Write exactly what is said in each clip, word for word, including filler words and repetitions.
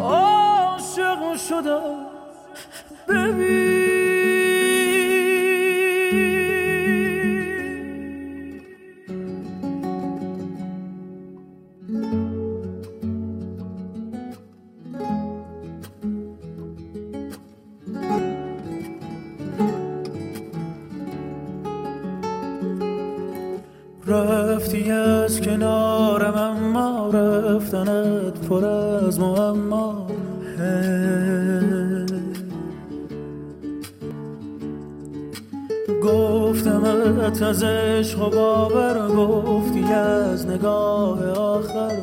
عاشق شدم ببین رفتی از کنارم اما رفتنت پر از معما گفتمت از عشق و باور گفتی از نگاه آخر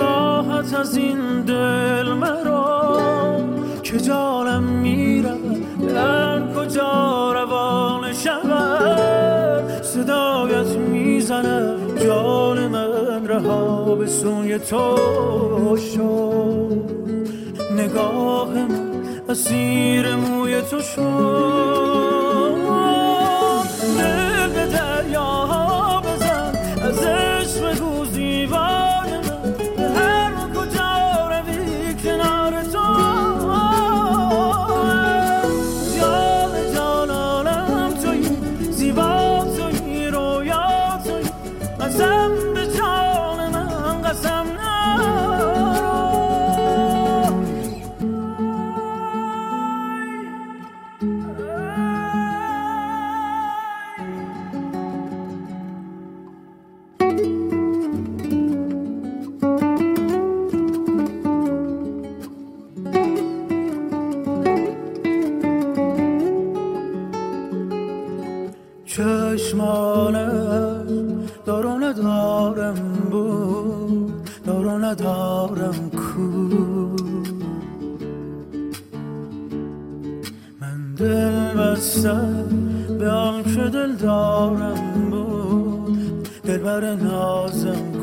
راحت از این دل مرا که جانم میرود در کجا روان شود صدایت میزند جان من رها به سوی تو شد نگاهم اسیر موی تو شد دل به دریاها بزن از عشق بگو زیبای من به هر کجا روی کنار تو جان جانانم توی زیبا توی رویا توی قسم به جان من قسم چشمانم دار و ندارم بود دار و ندارم کو من دل بستم به آن که دل دارم بود دل بر نازم